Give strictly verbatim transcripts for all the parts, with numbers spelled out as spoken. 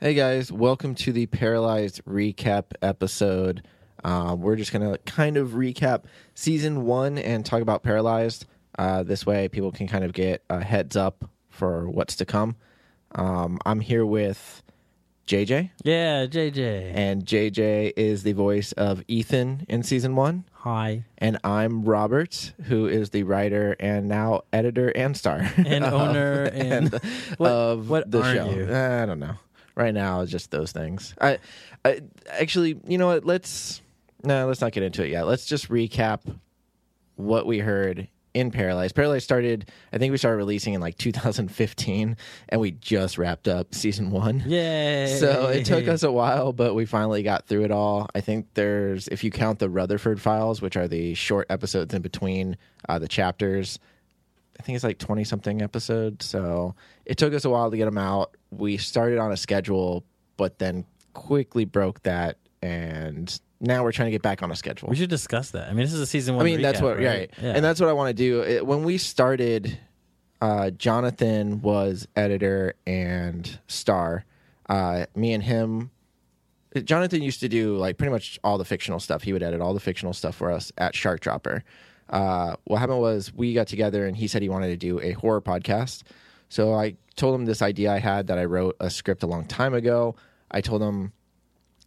Hey guys, welcome to the Paralyzed recap episode. Uh, we're just going to kind of recap season one and talk about Paralyzed. Uh, this way people can kind of get a heads up for what's to come. Um, I'm here with J J. Yeah, J J. And J J is the voice of Ethan in season one. Hi. And I'm Robert, who is the writer and now editor and star. And of, owner and, and what, of what the show. You? I don't know. Right now, it's just those things. I, I actually, you know what? Let's no, let's not get into it yet. Let's just recap what we heard in Paralyzed. Paralyzed started. I think we started releasing in like two thousand fifteen, and we just wrapped up season one. Yay! So it took us a while, but we finally got through it all. I think there's, if you count the Rutherford Files, which are the short episodes in between uh, the chapters, I think it's like twenty-something episodes, so it took us a while to get them out. We started on a schedule, but then quickly broke that, and now we're trying to get back on a schedule. We should discuss that. I mean, this is a season one I mean, recap, that's what, right? right. Yeah. And that's what I want to do. It, when we started, uh, Jonathan was editor and star. Uh, me and him... Jonathan used to do like pretty much all the fictional stuff. He would edit all the fictional stuff for us at Shark Dropper. Uh, what happened was we got together and he said he wanted to do a horror podcast. So I told him this idea I had that I wrote a script a long time ago. I told him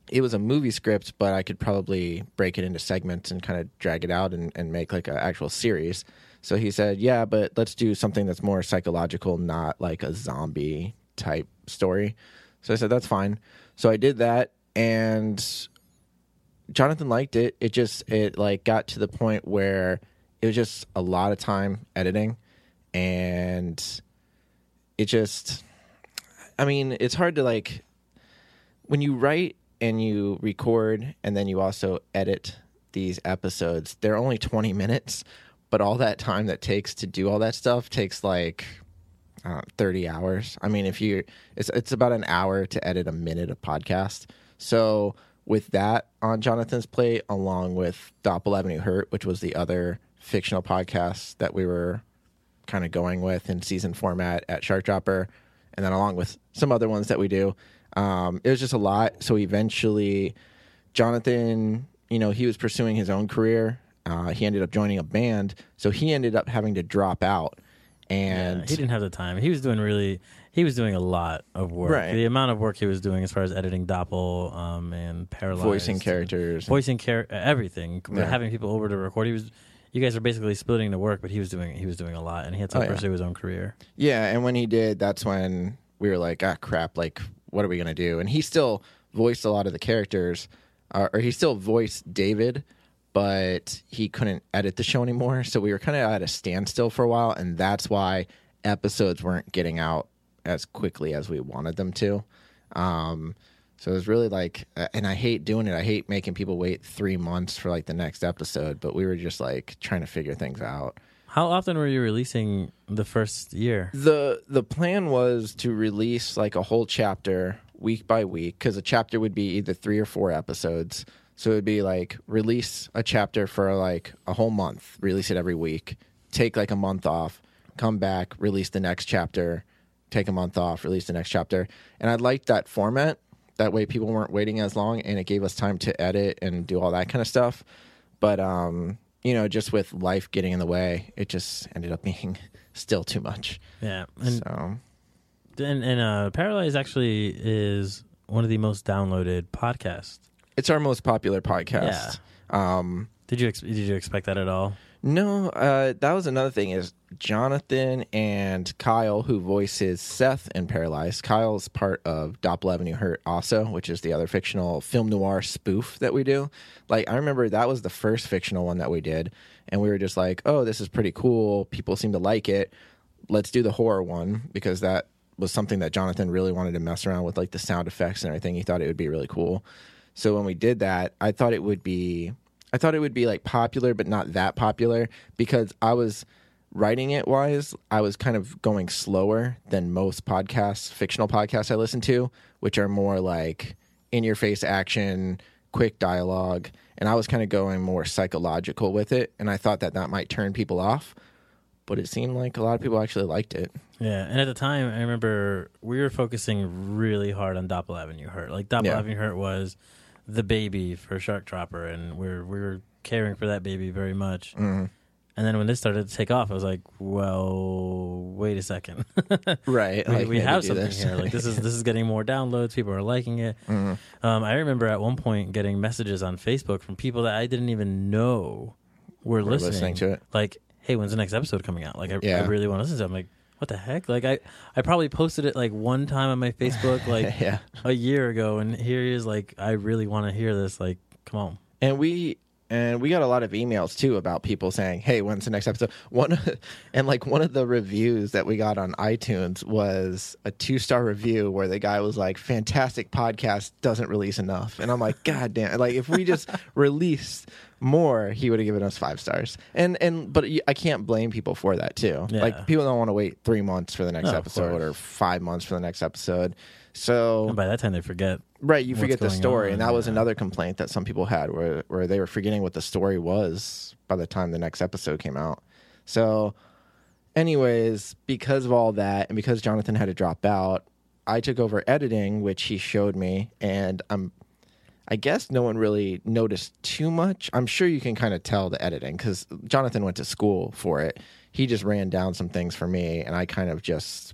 it was a movie script, but I could probably break it into segments and kind of drag it out and, and make like an actual series. So he said, yeah, but let's do something that's more psychological, not like a zombie type story. So I said, that's fine. So I did that and... Jonathan liked it. It just it like got to the point where it was just a lot of time editing, and it just, I mean, it's hard to like when you write and you record and then you also edit these episodes. They're only twenty minutes, but all that time that takes to do all that stuff takes like I don't know, thirty hours. I mean, if you it's it's about an hour to edit a minute of podcast. So with that on Jonathan's plate, along with Doppel Avenue Hurt, which was the other fictional podcast that we were kind of going with in season format at Shark Dropper, and then along with some other ones that we do, um, it was just a lot. So eventually, Jonathan, you know, he was pursuing his own career. Uh, he ended up joining a band, so he ended up having to drop out. And yeah, he didn't have the time. He was doing really. He was doing a lot of work. Right. The amount of work he was doing as far as editing Doppel um, and Paralyzed. Voicing characters. Voicing char- everything. Yeah. Having people over to record. He was. You guys were basically splitting the work, but he was doing he was doing a lot, and he had to oh, pursue yeah. his own career. Yeah, and when he did, that's when we were like, ah, crap, like, what are we going to do? And he still voiced a lot of the characters, uh, or he still voiced David, but he couldn't edit the show anymore, so we were kind of at a standstill for a while, and that's why episodes weren't getting out as quickly as we wanted them to. Um, so it was really like, and I hate doing it. I hate making people wait three months for like the next episode, but we were just like trying to figure things out. How often were you releasing the first year? The the plan was to release like a whole chapter week by week, because a chapter would be either three or four episodes. So it would be like release a chapter for like a whole month, release it every week, take like a month off, come back, release the next chapter, take a month off, release the next chapter. And I liked that format. That way people weren't waiting as long, and it gave us time to edit and do all that kind of stuff. But, um, you know, just with life getting in the way, it just ended up being still too much. Yeah. And, so. and, and uh, Paralyzed actually is one of the most downloaded podcasts. It's our most popular podcast. Yeah. Um, did you ex- did you expect that at all? No. Uh, that was another thing is Jonathan and Kyle, who voices Seth in Paralyzed. Kyle's part of Doppel Avenue Hurt also, which is the other fictional film noir spoof that we do. Like, I remember that was the first fictional one that we did, and we were just like, oh, this is pretty cool. People seem to like it. Let's do the horror one, because that was something that Jonathan really wanted to mess around with, like the sound effects and everything. He thought it would be really cool. So when we did that, I thought it would be, I thought it would be like popular, but not that popular, because I was writing it wise. I was kind of going slower than most podcasts, fictional podcasts I listen to, which are more like in your face action, quick dialogue. And I was kind of going more psychological with it. And I thought that that might turn people off, but it seemed like a lot of people actually liked it. Yeah, and at the time, I remember we were focusing really hard on Doppel Avenue Hurt. Like Doppel yeah. Avenue Hurt was the baby for Shark Dropper, and we were, we were caring for that baby very much. Mm-hmm. And then when this started to take off, I was like, well, wait a second. Right. We, like, we have something this. here. Like, this is this is getting more downloads. People are liking it. Mm-hmm. Um, I remember at one point getting messages on Facebook from people that I didn't even know were, were listening. listening to it. Like, hey, when's the next episode coming out? Like, I, yeah. I really want to listen to it. I'm like, what the heck? Like, I, I probably posted it, like, one time on my Facebook, like, yeah. a year ago, and here he is, like, I really want to hear this, like, come on. And we and we got a lot of emails, too, about people saying, hey, when's the next episode? One And, like, one of the reviews that we got on iTunes was a two-star review where the guy was like, fantastic podcast, doesn't release enough. And I'm like, God damn. Like, if we just released more, he would have given us five stars. And and but I can't blame people for that too. Yeah. Like, people don't want to wait three months for the next no, episode or five months for the next episode. So and by that time they forget. Right, you forget the story, on, and that yeah. was another complaint that some people had, where where they were forgetting what the story was by the time the next episode came out. So, anyways, because of all that, and because Jonathan had to drop out, I took over editing, which he showed me, and I'm. I guess no one really noticed too much. I'm sure you can kind of tell the editing, because Jonathan went to school for it. He just ran down some things for me, and I kind of just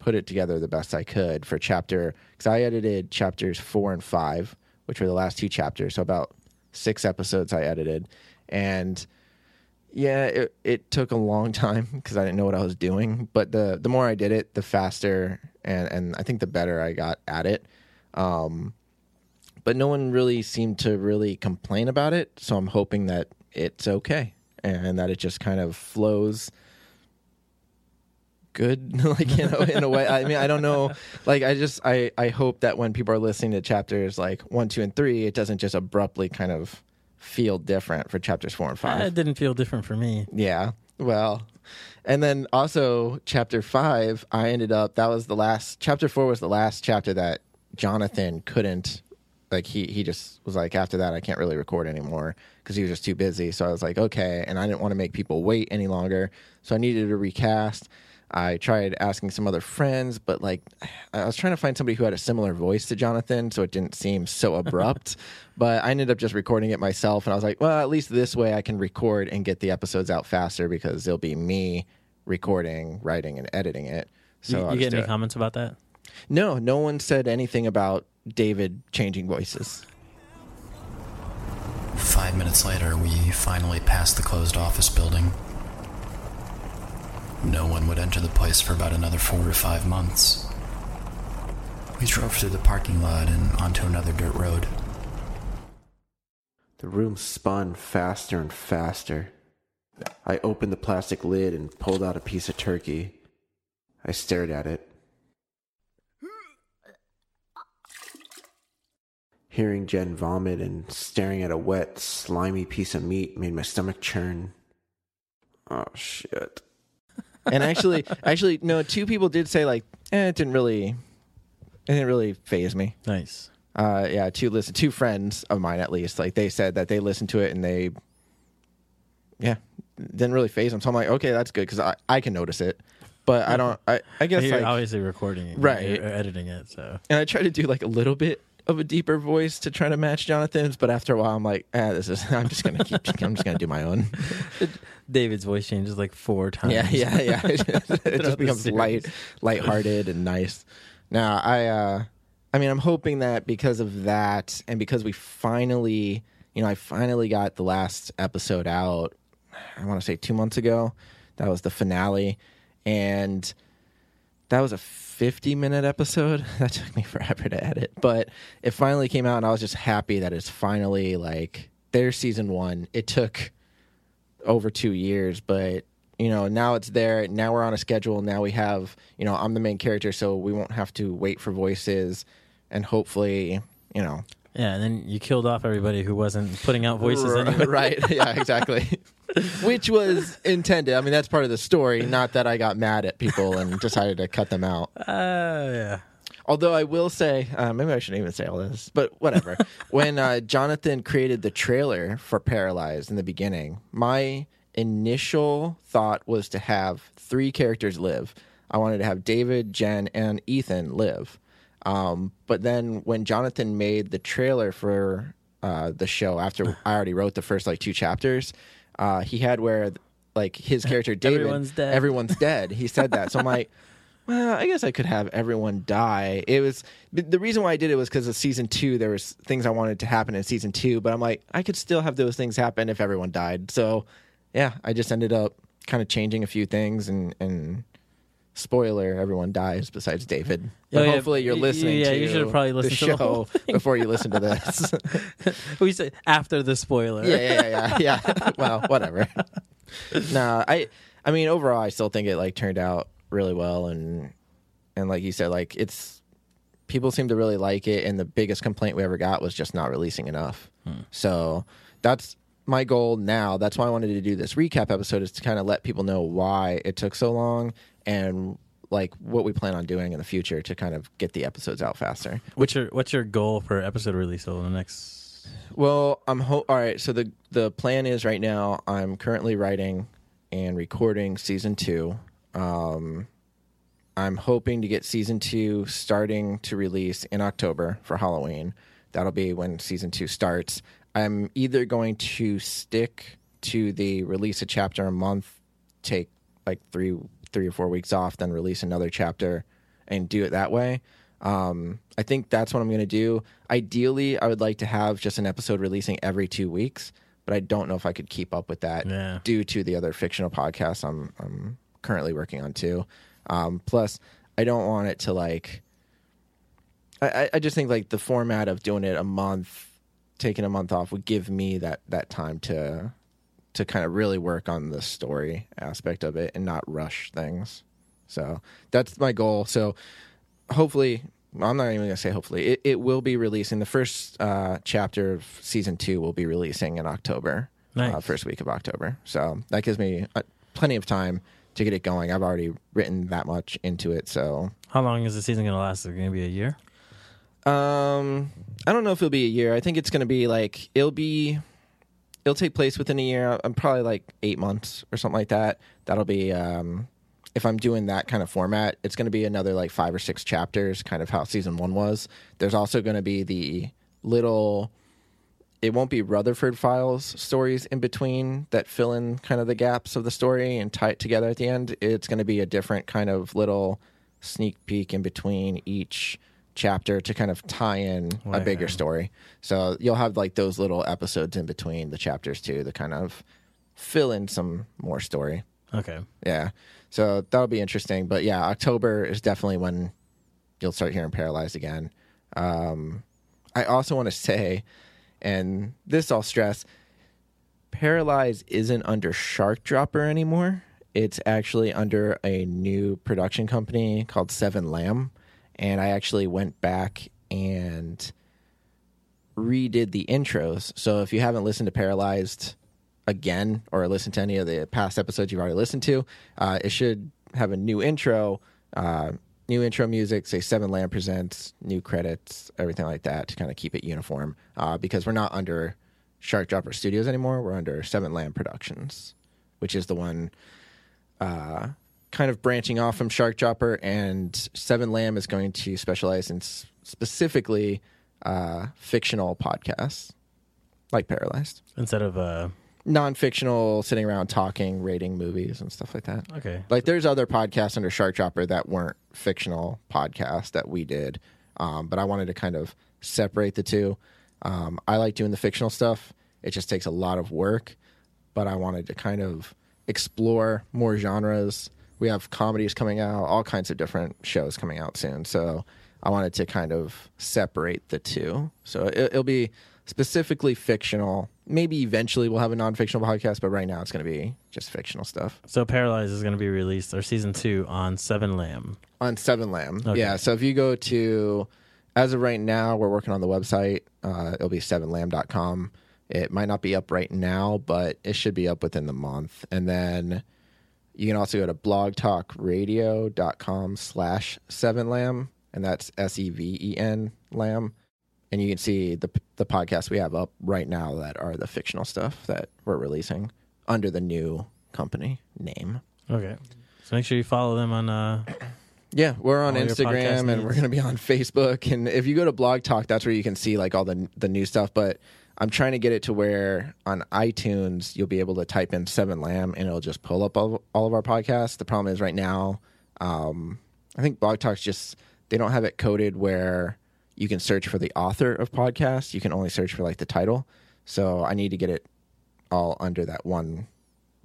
put it together the best I could for chapter, because I edited chapters four and five, which were the last two chapters, so about six episodes I edited. And yeah, it, it took a long time because I didn't know what I was doing, but the, the more I did it, the faster, and, and I think the better I got at it. Um... But no one really seemed to really complain about it, so I'm hoping that it's okay and that it just kind of flows good, like, you know, in a way. I mean, I don't know. Like, I just, I, I hope that when people are listening to chapters like one, two, and three, it doesn't just abruptly kind of feel different for chapters four and five. It didn't feel different for me. Yeah. Well, and then also chapter five, I ended up, that was the last, chapter four was the last chapter that Jonathan couldn't. Like, he, he just was like, after that, I can't really record anymore because he was just too busy. So I was like, okay. And I didn't want to make people wait any longer. So I needed to recast. I tried asking some other friends, but, like, I was trying to find somebody who had a similar voice to Jonathan so it didn't seem so abrupt. But I ended up just recording it myself. And I was like, well, at least this way I can record and get the episodes out faster because it'll be me recording, writing, and editing it. So You, you get any it. comments about that? No, no one said anything about David changing voices. Five minutes later, we finally passed the closed office building. No one would enter the place for about another four to five months. We drove through the parking lot and onto another dirt road. The room spun faster and faster. I opened the plastic lid and pulled out a piece of turkey. I stared at it. Hearing Jen vomit and staring at a wet, slimy piece of meat made my stomach churn. Oh, shit. And actually, actually, no, two people did say, like, eh, it didn't really, it didn't really faze me. Nice. Uh, yeah, two listen, two friends of mine, at least, like, they said that they listened to it and they, yeah, didn't really faze them. So I'm like, okay, that's good, because I, I can notice it. But I don't, I, I guess, you're like, obviously recording it. Right. You're editing it, so. And I try to do, like, a little bit of a deeper voice to try to match Jonathan's, but after a while I'm like, ah, this is, I'm just gonna keep I'm just gonna do my own. David's voice changes like four times. Yeah, yeah, yeah. It just, it just becomes light lighthearted and nice. Now I uh I mean I'm hoping that because of that and because we finally you know, I finally got the last episode out, I wanna say two months ago. That was the finale. And that was a fifty-minute episode. That took me forever to edit. But it finally came out, and I was just happy that it's finally, like, their season one. It took over two years, but, you know, now it's there. Now we're on a schedule. Now we have, you know, I'm the main character, so we won't have to wait for voices. And hopefully, you know. Yeah, and then you killed off everybody who wasn't putting out voices anyway. Right, yeah, exactly. Which was intended. I mean, that's part of the story, not that I got mad at people and decided to cut them out. Uh, yeah. Although I will say, uh, maybe I shouldn't even say all this, but whatever. When uh, Jonathan created the trailer for Paralyzed in the beginning, my initial thought was to have three characters live. I wanted to have David, Jen, and Ethan live. Um, but then when Jonathan made the trailer for uh, the show, after I already wrote the first, like, two chapters... Uh, he had where, like, his character David, everyone's dead. Everyone's dead. He said that. So I'm like, well, I guess I could have everyone die. It was the reason why I did it was because of season two. There was things I wanted to happen in season two, but I'm like, I could still have those things happen if everyone died. So, yeah, I just ended up kind of changing a few things, and, and spoiler, everyone dies besides David. But oh, yeah. Hopefully you're listening. Yeah, to you should have probably listened the to the show before you listen to this. We said after the spoiler. Yeah, yeah, yeah, yeah. yeah. Well, whatever. No, I, I mean, overall, I still think it like turned out really well, and and like you said, like it's people seem to really like it, and the biggest complaint we ever got was just not releasing enough. Hmm. So that's my goal now. That's why I wanted to do this recap episode, is to kind of let people know why it took so long and like what we plan on doing in the future to kind of get the episodes out faster. What's your what's your goal for episode release over the next? Well, I'm ho- all right. So the the plan is right now I'm currently writing and recording season two. Um, I'm hoping to get season two starting to release in October for Halloween. That'll be when season two starts. I'm either going to stick to the release a chapter a month, take like three. three or four weeks off, then release another chapter and do it that way. Um, I think that's what I'm going to do. Ideally, I would like to have just an episode releasing every two weeks, but I don't know if I could keep up with that yeah. due to the other fictional podcasts I'm, I'm currently working on too. Um, plus, I don't want it to like... I, I just think like the format of doing it a month, taking a month off would give me that, that time to... to kind of really work on the story aspect of it and not rush things. So that's my goal. So hopefully, well, I'm not even going to say hopefully, it, it will be releasing. The first uh, chapter of season two will be releasing in October, nice. uh, first week of October. So that gives me uh, plenty of time to get it going. I've already written that much into it. So how long is the season going to last? Is it going to be a year? Um, I don't know if it'll be a year. I think it's going to be like, it'll be... It'll take place within a year. I'm probably like eight months or something like that. That'll be, um, if I'm doing that kind of format, it's going to be another like five or six chapters, kind of how season one was. There's also going to be the little, it won't be Rutherford Files stories in between that fill in kind of the gaps of the story and tie it together at the end. It's going to be a different kind of little sneak peek in between each chapter to kind of tie in wow. a bigger story. So you'll have like those little episodes in between the chapters too to kind of fill in some more story. Okay. Yeah. So that'll be interesting. But yeah, October is definitely when you'll start hearing Paralyzed again. Um, I also want to say, and this I'll stress, Paralyzed isn't under Shark Dropper anymore. It's actually under a new production company called seven Lamb. And I actually went back and redid the intros. So if you haven't listened to Paralyzed, again or listen to any of the past episodes you've already listened to, uh, it should have a new intro, uh, new intro music, say Seven Lamb Presents, new credits, everything like that to kind of keep it uniform, uh, because we're not under Shark Dropper Studios anymore. We're under Seven Lamb Productions, which is the one uh, kind of branching off from Shark Dropper, and Seven Lamb is going to specialize in s- specifically uh, fictional podcasts like Paralyzed. Instead of... Uh... non-fictional, sitting around talking, rating movies and stuff like that. Okay. Like there's other podcasts under Shark Dropper that weren't fictional podcasts that we did, um, but I wanted to kind of separate the two. Um, I like doing the fictional stuff. It just takes a lot of work, but I wanted to kind of explore more genres. We have comedies coming out, all kinds of different shows coming out soon. So I wanted to kind of separate the two. So it, it'll be specifically fictional. Maybe eventually we'll have a non-fictional podcast, but right now it's going to be just fictional stuff. So Paralyzed is going to be released, or season two, on Seven Lamb. On Seven Lamb, okay. Yeah. So if you go to, as of right now, we're working on the website. Uh, it'll be seven lamb dot com. It might not be up right now, but it should be up within the month. And then you can also go to blogtalkradio.com slash seven lamb, and that's S E V E N, lamb. And you can see the the podcasts we have up right now that are the fictional stuff that we're releasing under the new company name. Okay. So make sure you follow them on... Uh, yeah, we're on Instagram, and needs. We're going to be on Facebook. And if you go to Blog Talk, that's where you can see like all the the new stuff. But I'm trying to get it to where on iTunes, you'll be able to type in Seven Lamb, and it'll just pull up all, all of our podcasts. The problem is right now, um, I think Blog Talk's just... They don't have it coded where... You can search for the author of podcasts. You can only search for like the title. So I need to get it all under that one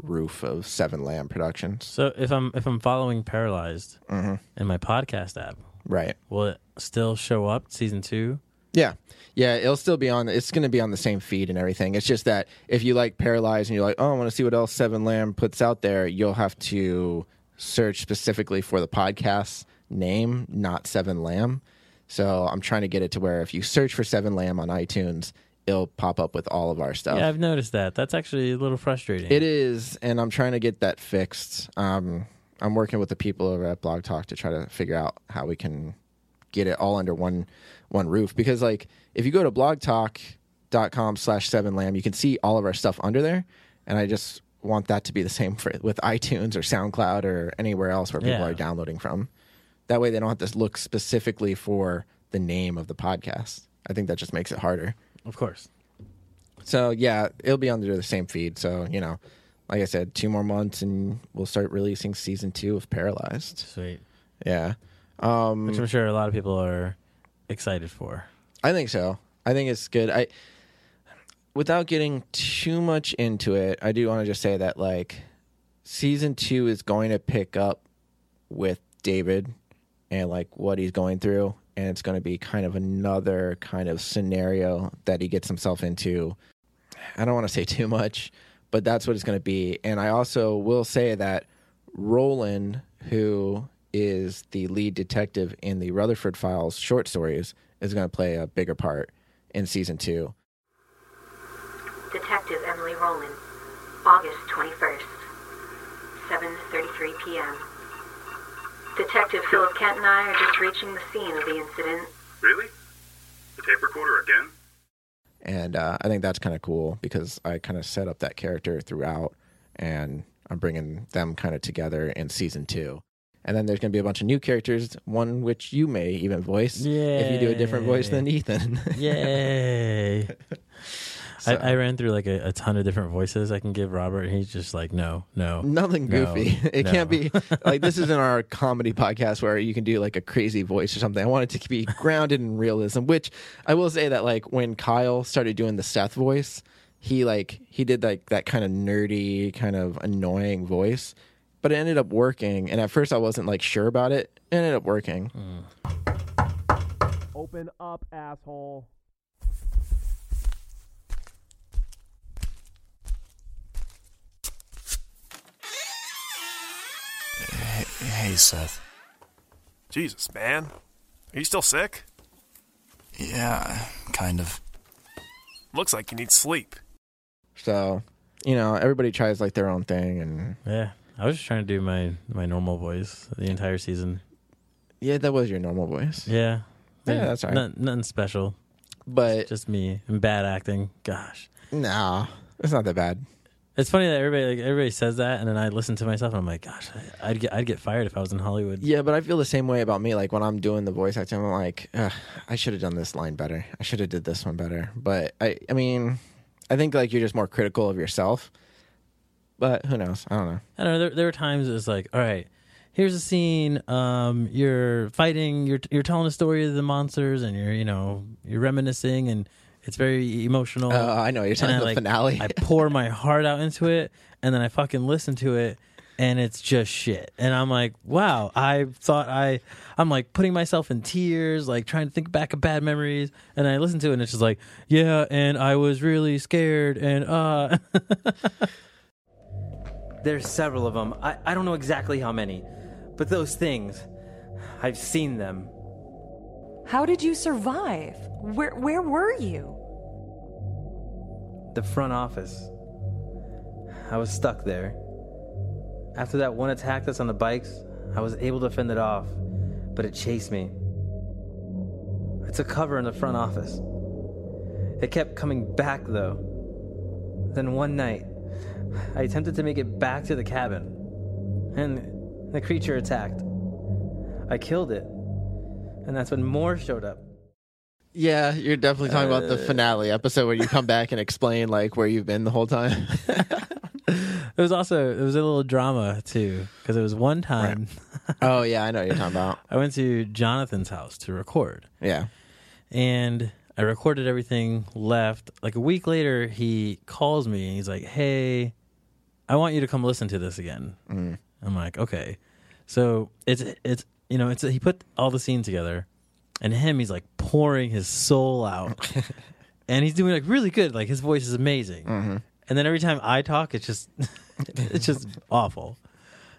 roof of Seven Lamb Productions. So if I'm if I'm following Paralyzed mm-hmm. in my podcast app, right, will it still show up season two? Yeah, yeah, it'll still be on. It's going to be on the same feed and everything. It's just that if you like Paralyzed and you're like, oh, I want to see what else Seven Lamb puts out there, you'll have to search specifically for the podcast name, not Seven Lamb. So I'm trying to get it to where if you search for Seven Lamb on iTunes, it'll pop up with all of our stuff. Yeah, I've noticed that. That's actually a little frustrating. It is, and I'm trying to get that fixed. Um, I'm working with the people over at Blog Talk to try to figure out how we can get it all under one one roof. Because like, if you go to blogtalk.com slash Seven Lamb, you can see all of our stuff under there, and I just want that to be the same for with iTunes or SoundCloud or anywhere else where people yeah. are downloading from. That way they don't have to look specifically for the name of the podcast. I think that just makes it harder. Of course. So, yeah, it'll be under the same feed. So, you know, like I said, two more months and we'll start releasing season two of Paralyzed. Sweet. Yeah. Um, Which I'm sure a lot of people are excited for. I think so. I think it's good. I, without getting too much into it, I do want to just say that, like, season two is going to pick up with David and like what he's going through, and it's going to be kind of another kind of scenario that he gets himself into. I don't want to say too much, but that's what it's going to be. And I also will say that Roland, who is the lead detective in the Rutherford Files short stories, is going to play a bigger part in season two. Detective Emily Roland, August twenty-first, seven thirty-three p.m. Detective Philip Kent and I are just reaching the scene of the incident. Really? The tape recorder again? And uh, I think that's kind of cool because I kind of set up that character throughout, and I'm bringing them kind of together in season two. And then there's going to be a bunch of new characters, one which you may even voice Yay. If you do a different voice than Ethan. Yay! So. I, I ran through like a, a ton of different voices I can give Robert, and he's just like, no, no. Nothing goofy. No, it no. can't be like this isn't our comedy podcast where you can do like a crazy voice or something. I want it to be grounded in realism, which I will say that like when Kyle started doing the Seth voice, he like he did like that kind of nerdy, kind of annoying voice. But it ended up working, and at first I wasn't like sure about it. It ended up working. Mm. Open up, asshole. Hey, Seth. Jesus, man. Are you still sick? Yeah, kind of. Looks like you need sleep. So, you know, everybody tries like their own thing. And yeah, I was just trying to do my, my normal voice the entire season. Yeah, that was your normal voice. Yeah. Yeah, that's all right. N- nothing special. But it's just me and bad acting. Gosh. No, it's not that bad. It's funny that everybody like, everybody says that, and then I listen to myself, and I'm like, gosh, I, I'd get I'd get fired if I was in Hollywood. Yeah, but I feel the same way about me. Like, when I'm doing the voice acting, I'm like, ugh, I should have done this line better. I should have did this one better. But, I I mean, I think, like, you're just more critical of yourself. But who knows? I don't know. I don't know. There, there were times it was like, all right, here's a scene. Um, you're fighting. You're you're telling a story of the monsters, and you're, you know, you're reminiscing, and it's very emotional. Oh, uh, I know. You're talking about the like, finale. I pour my heart out into it, and then I fucking listen to it, and it's just shit. And I'm like, wow, I thought I... I'm, like, putting myself in tears, like, trying to think back of bad memories, and I listen to it, and it's just like, yeah, and I was really scared, and uh... There's several of them. I, I don't know exactly how many, but those things, I've seen them. How did you survive? Where where were you? The front office. I was stuck there. After that one attacked us on the bikes, I was able to fend it off, but it chased me. I took cover in the front office. It kept coming back, though. Then one night, I attempted to make it back to the cabin, and the creature attacked. I killed it. And that's when more showed up. Yeah, you're definitely talking uh, about the finale episode where you come back and explain like where you've been the whole time. It was also it was a little drama too, because it was one time. Right. Oh yeah, I know what you're talking about. I went to Jonathan's house to record. Yeah, and I recorded everything. Left like a week later, he calls me and he's like, "Hey, I want you to come listen to this again." Mm. I'm like, "Okay." So it's it's. You know, it's he put all the scene together, and him, he's like pouring his soul out, and he's doing like really good. Like his voice is amazing, mm-hmm. and then every time I talk, it's just it's just awful.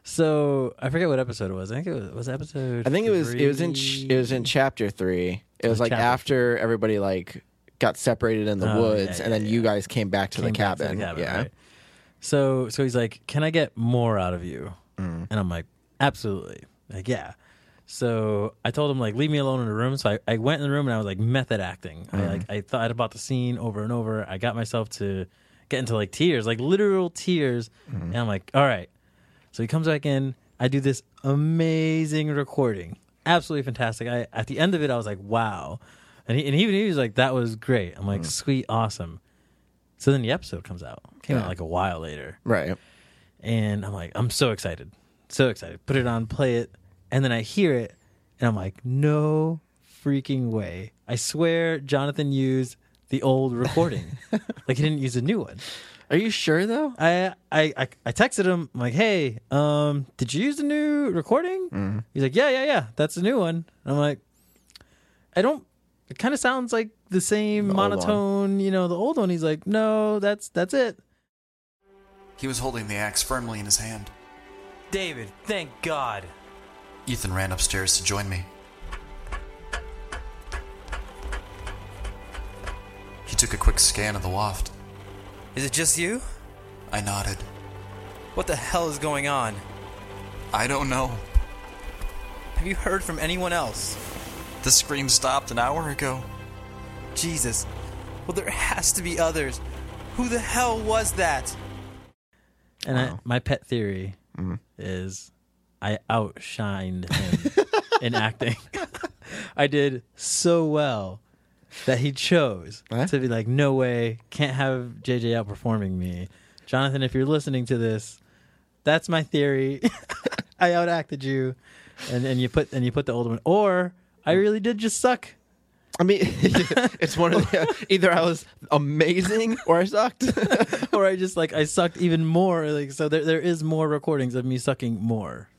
So I forget what episode it was. I think it was, was episode. I think three? it was. It was in. Ch- it was in chapter three. It was oh, like after three. Everybody like got separated in the oh, woods, yeah, yeah, and then yeah. you guys came back to came the cabin. To the cabin yeah. Right? So so he's like, "Can I get more out of you?" Mm. And I'm like, "Absolutely." Like yeah. So I told him, like, leave me alone in the room. So I, I went in the room, and I was, like, method acting. Mm-hmm. I, like, I thought about the scene over and over. I got myself to get into, like, tears, like, literal tears. Mm-hmm. And I'm like, all right. So he comes back in. I do this amazing recording. Absolutely fantastic. I At the end of it, I was like, wow. And he and he, he was like, that was great. I'm like, mm-hmm. sweet, awesome. So then the episode comes out. Came yeah. out, like, a while later. Right. And I'm like, I'm so excited. So excited. Put it on, play it. And then I hear it, and I'm like, no freaking way. I swear Jonathan used the old recording. Like, he didn't use a new one. Are you sure, though? I I, I, I texted him. I'm like, hey, um, did you use the new recording? Mm. He's like, yeah, yeah, yeah. That's the new one. And I'm like, I don't. It kind of sounds like the same the monotone, you know, the old one. He's like, no, that's that's it. He was holding the axe firmly in his hand. David, thank God. Ethan ran upstairs to join me. He took a quick scan of the loft. Is it just you? I nodded. What the hell is going on? I don't know. Have you heard from anyone else? The scream stopped an hour ago. Jesus. Well, there has to be others. Who the hell was that? And wow. I, my pet theory mm-hmm. is... I outshined him in acting. I did so well that he chose what? to be like, no way, can't have J J outperforming me. Jonathan, if you're listening to this, that's my theory. I outacted you, and, and you put and you put the old one. Or I really did just suck. I mean, it's one of the, either I was amazing or I sucked, or I just like I sucked even more. Like so, there there is more recordings of me sucking more.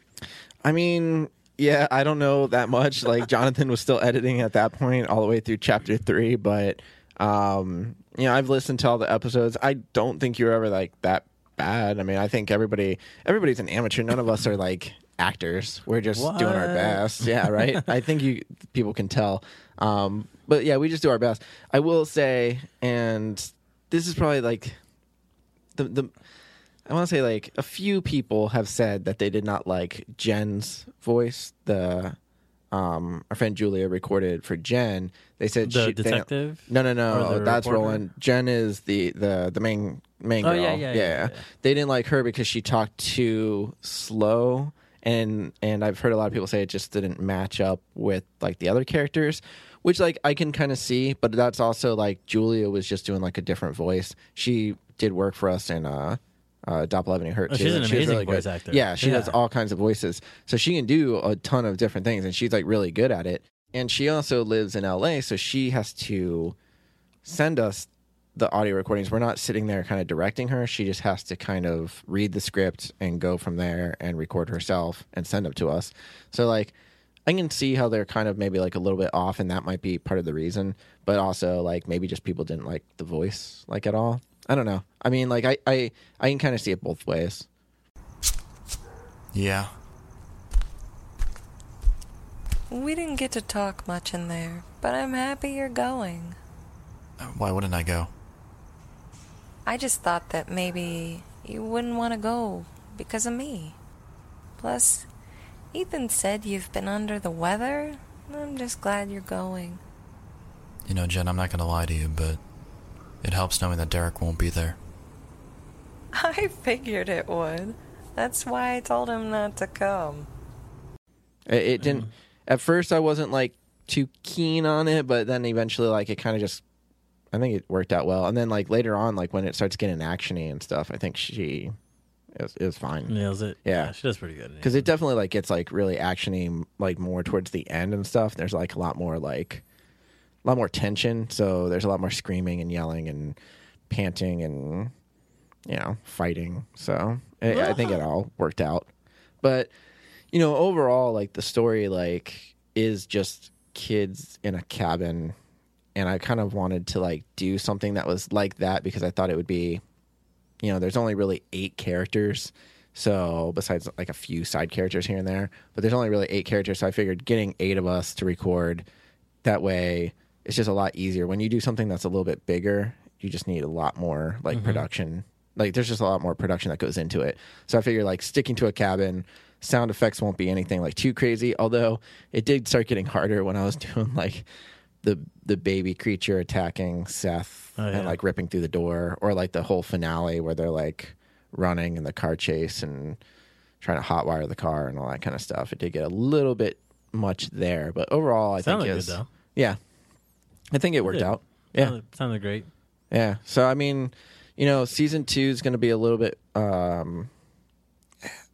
I mean, yeah, I don't know that much. Like, Jonathan was still editing at that point all the way through chapter three. But, um, you know, I've listened to all the episodes. I don't think you're ever, like, that bad. I mean, I think everybody, everybody's an amateur. None of us are, like, actors. We're just what? doing our best. Yeah, right? I think you people can tell. Um, but, yeah, we just do our best. I will say, and this is probably, like... the the I want to say like a few people have said that they did not like Jen's voice. The um, our friend Julia recorded for Jen. They said the she, detective. They, no, no, no. That's reporter? Roland. Jen is the the the main main girl. Oh, yeah, yeah, yeah, yeah. Yeah, yeah. They didn't like her because she talked too slow. And and I've heard a lot of people say it just didn't match up with like the other characters, which like I can kind of see. But that's also like Julia was just doing like a different voice. She did work for us in uh, uh, Doppel Avenue Hurt. Oh, she's an amazing she's really voice good. actor. Yeah, she yeah. does all kinds of voices, so she can do a ton of different things, and she's like really good at it. And she also lives in L A, so she has to send us the audio recordings. We're not sitting there kind of directing her. She just has to kind of read the script and go from there and record herself and send them to us. So like I can see how they're kind of maybe like a little bit off, and that might be part of the reason, but also like maybe just people didn't like the voice like at all. I don't know. I mean, like I, I, I can kind of see it both ways. Yeah. We didn't get to talk much in there, but I'm happy you're going. Why wouldn't I go? I just thought that maybe you wouldn't want to go because of me. Plus, Ethan said you've been under the weather. I'm just glad you're going. You know, Jen, I'm not going to lie to you, but it helps knowing that Derek won't be there. I figured it would. That's why I told him not to come. It, it didn't... At first, I wasn't, like, too keen on it, but then eventually, like, it kind of just... I think it worked out well. And then, like, later on, like, when it starts getting action-y and stuff, I think she... It was, it was fine. Nails it. Yeah. yeah she does pretty good. Because it definitely, like, gets, like, really action-y, like, more towards the end and stuff. There's, like, a lot more, like... A lot more tension. So there's a lot more screaming and yelling and panting and, you know, fighting. So it, I think it all worked out. But, you know, overall, like, the story, like, is just kids in a cabin... And I kind of wanted to, like, do something that was like that because I thought it would be, you know, there's only really eight characters. So besides, like, a few side characters here and there. But there's only really eight characters. So I figured getting eight of us to record, that way it's just a lot easier. When you do something that's a little bit bigger, you just need a lot more, like, mm-hmm. production. Like, there's just a lot more production that goes into it. So I figured, like, sticking to a cabin, sound effects won't be anything, like, too crazy. Although it did start getting harder when I was doing, like... the the baby creature attacking Seth oh, yeah. and, like, ripping through the door, or, like, the whole finale where they're, like, running in the car chase and trying to hotwire the car and all that kind of stuff. It did get a little bit much there, but overall, I sounded think it was... Sounded good, though. Yeah. I think it worked it out. Yeah. Sounded, sounded great. Yeah. So, I mean, you know, season two is going to be a little bit... Um,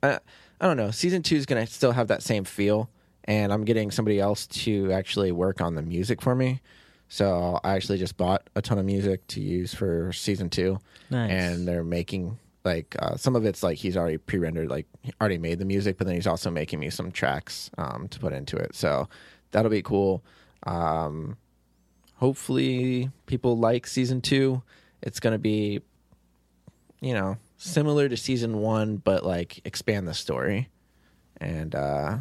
I, I don't know. Season two is going to still have that same feel. And I'm getting somebody else to actually work on the music for me. So I actually just bought a ton of music to use for season two. Nice. And they're making, like, uh, some of it's, like, he's already pre-rendered, like, he already made the music. But then he's also making me some tracks um, to put into it. So that'll be cool. Um, hopefully people like season two. It's going to be, you know, similar to season one, but, like, expand the story. And... uh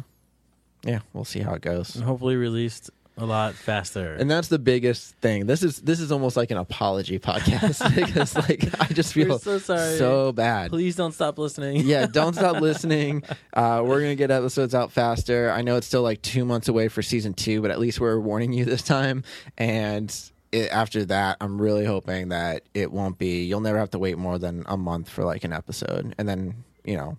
yeah, we'll see how it goes. And hopefully released a lot faster. And that's the biggest thing. This is this is almost like an apology podcast because, like, I just feel so, so bad. Please don't stop listening. Yeah, don't stop listening. Uh, we're going to get episodes out faster. I know it's still, like, two months away for season two, but at least we're warning you this time. And it, after that, I'm really hoping that it won't be. You'll never have to wait more than a month for, like, an episode. And then, you know,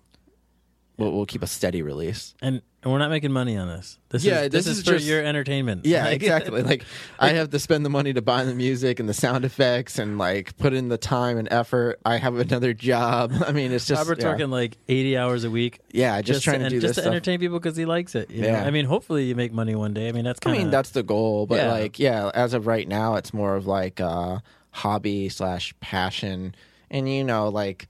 we'll, we'll keep a steady release. And... And we're not making money on this. This yeah, is this, this is, is for just, your entertainment. Yeah, like, exactly. Like, I have to spend the money to buy the music and the sound effects and, like, put in the time and effort. I have another job. I mean, it's just... Robert's yeah. working, like, eighty hours a week. Yeah, just, just trying to, to do just this Just to stuff. entertain people because he likes it. You yeah. know? I mean, hopefully you make money one day. I mean, that's kind of... I mean, that's the goal. But, yeah. like, yeah, as of right now, it's more of, like, a hobby slash passion. And, you know, like...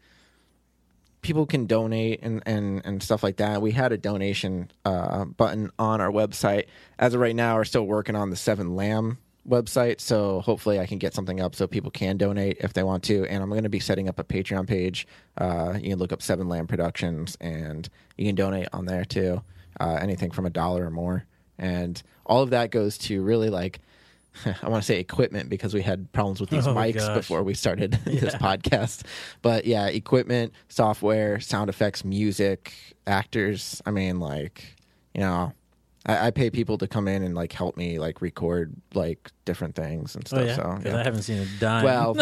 people can donate and, and, and stuff like that. We had a donation uh, button on our website. As of right now, we're still working on the seven Lamb website, so hopefully I can get something up so people can donate if they want to. And I'm going to be setting up a Patreon page. Uh, you can look up seven Lamb Productions, and you can donate on there too, uh, anything from a dollar or more. And all of that goes to really, like, I want to say equipment because we had problems with these oh mics gosh. before we started yeah. this podcast. But yeah, equipment, software, sound effects, music, actors. I mean, like, you know, I, I pay people to come in and like help me like record like different things and stuff. Oh, yeah? So yeah. I haven't seen a dime. Well,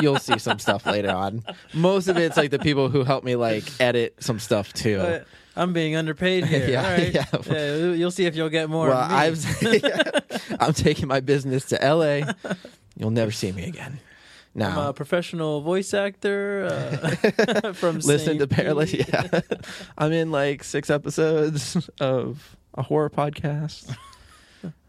you'll see some stuff later on. Most of it's like the people who help me like edit some stuff too. But I'm being underpaid here. yeah, All right. yeah. yeah, you'll see if you'll get more. Well, I've, I'm taking my business to L A. You'll never see me again. No. I'm a professional voice actor uh, from. Listen Saint to Paralyzed. Yeah, I'm in like six episodes of a horror podcast.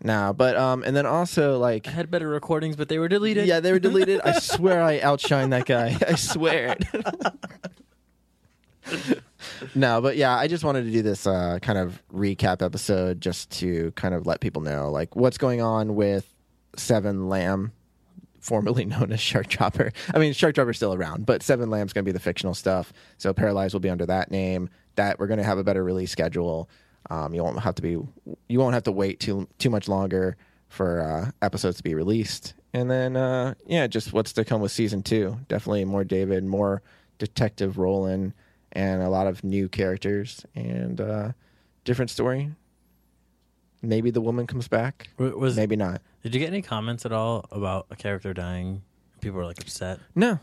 Nah, but um, and then also like I had better recordings, but they were deleted. Yeah, they were deleted. I swear I outshined that guy. I swear it. No, but yeah, I just wanted to do this uh, kind of recap episode just to kind of let people know like what's going on with seven Lamb, formerly known as Shark Dropper. I mean, Shark Dropper's still around, but seven Lamb's going to be the fictional stuff. So Paralyzed will be under that name. That we're going to have a better release schedule. Um, you won't have to be, you won't have to wait too too much longer for uh, episodes to be released. And then uh, yeah, just what's to come with season two. Definitely more David, more Detective Roland. And a lot of new characters and uh, different story. Maybe the woman comes back. Was, Maybe not. Did you get any comments at all about a character dying? People were like upset. No.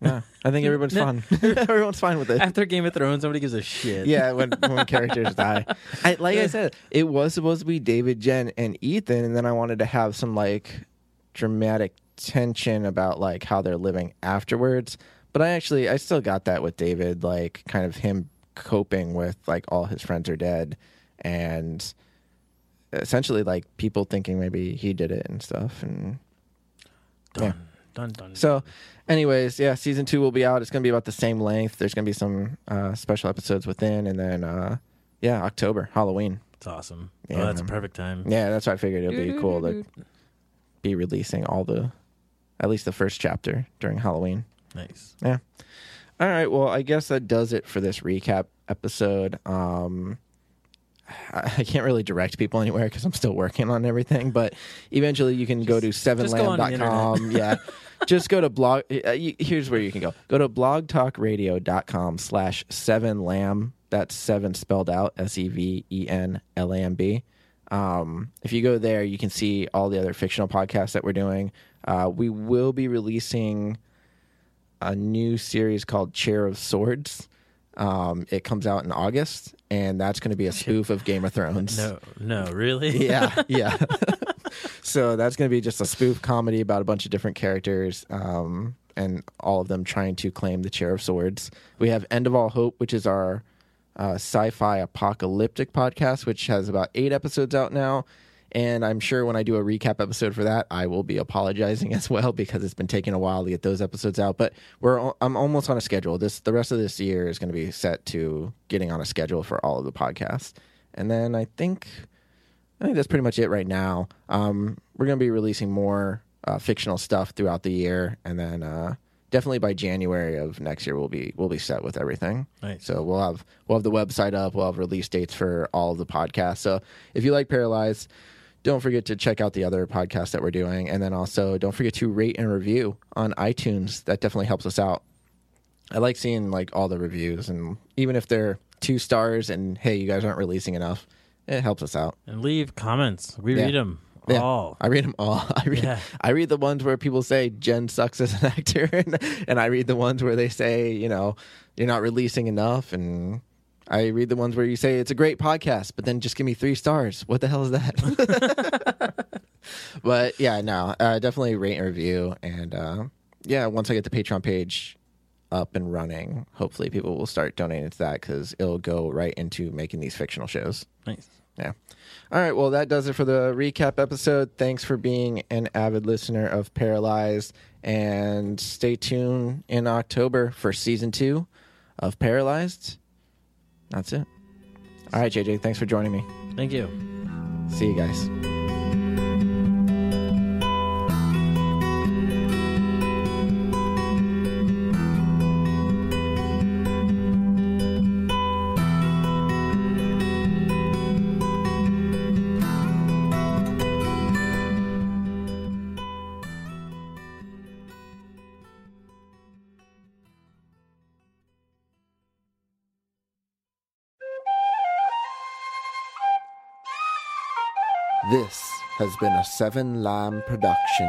No. I think everyone's fine. Everyone's fine with it. After Game of Thrones, nobody gives a shit. Yeah, when, when characters die. I, like I said, it was supposed to be David, Jen, and Ethan. And then I wanted to have some like dramatic tension about like how they're living afterwards. But I actually, I still got that with David, like kind of him coping with like all his friends are dead and essentially like people thinking maybe he did it and stuff. And dun, yeah. dun, dun. So anyways, yeah, season two will be out. It's going to be about the same length. There's going to be some uh, special episodes within. And then, uh, yeah, October, Halloween. It's awesome. Yeah, oh, that's um, a perfect time. Yeah, that's why I figured it would be cool to be releasing all the, at least the first chapter during Halloween. Nice. Yeah. All right. Well, I guess that does it for this recap episode. Um, I, I can't really direct people anywhere because I'm still working on everything, but eventually you can just, go to seven lamb dot com. Yeah. Just go to blog. Uh, you, here's where you can go. Go to blog talk radio dot com slash seven lamb. That's seven spelled out, S E V E N L A M B. Um, if you go there, you can see all the other fictional podcasts that we're doing. Uh, we will be releasing a new series called Chair of Swords. Um, it comes out in August, and that's going to be a spoof of Game of Thrones. No, no, really? Yeah, yeah. So that's going to be just a spoof comedy about a bunch of different characters, um, and all of them trying to claim the Chair of Swords. We have End of All Hope, which is our uh, sci-fi apocalyptic podcast, which has about eight episodes out now. And I'm sure when I do a recap episode for that, I will be apologizing as well because it's been taking a while to get those episodes out. But we're I'm almost on a schedule. This the rest of this year is going to be set to getting on a schedule for all of the podcasts. And then I think I think that's pretty much it right now. Um, we're going to be releasing more uh, fictional stuff throughout the year, and then uh, definitely by January of next year we'll be we'll be set with everything. Nice. So we'll have we'll have the website up. We'll have release dates for all of the podcasts. So if you like Paralyzed, don't forget to check out the other podcasts that we're doing. And then also don't forget to rate and review on iTunes. That definitely helps us out. I like seeing like all the reviews, and even if they're two stars and hey, you guys aren't releasing enough, it helps us out. And leave comments. We yeah. read them yeah. all. I read them all. I read, yeah. I read the ones where people say Jen sucks as an actor. And, and I read the ones where they say, you know, you're not releasing enough. And I read the ones where you say, it's a great podcast, but then just give me three stars. What the hell is that? But yeah, no, uh, definitely rate and review. And uh, yeah, once I get the Patreon page up and running, hopefully people will start donating to that because it'll go right into making these fictional shows. Nice. Yeah. All right. Well, that does it for the recap episode. Thanks for being an avid listener of Paralyzed. And stay tuned in October for season two of Paralyzed. That's it. All right, J J, thanks for joining me. Thank you. See you guys. This has been a seven Lamb production.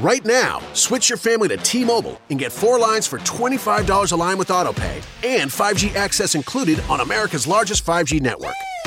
Right now, switch your family to T-Mobile and get four lines for twenty-five dollars a line with AutoPay and five G access included on America's largest five G network.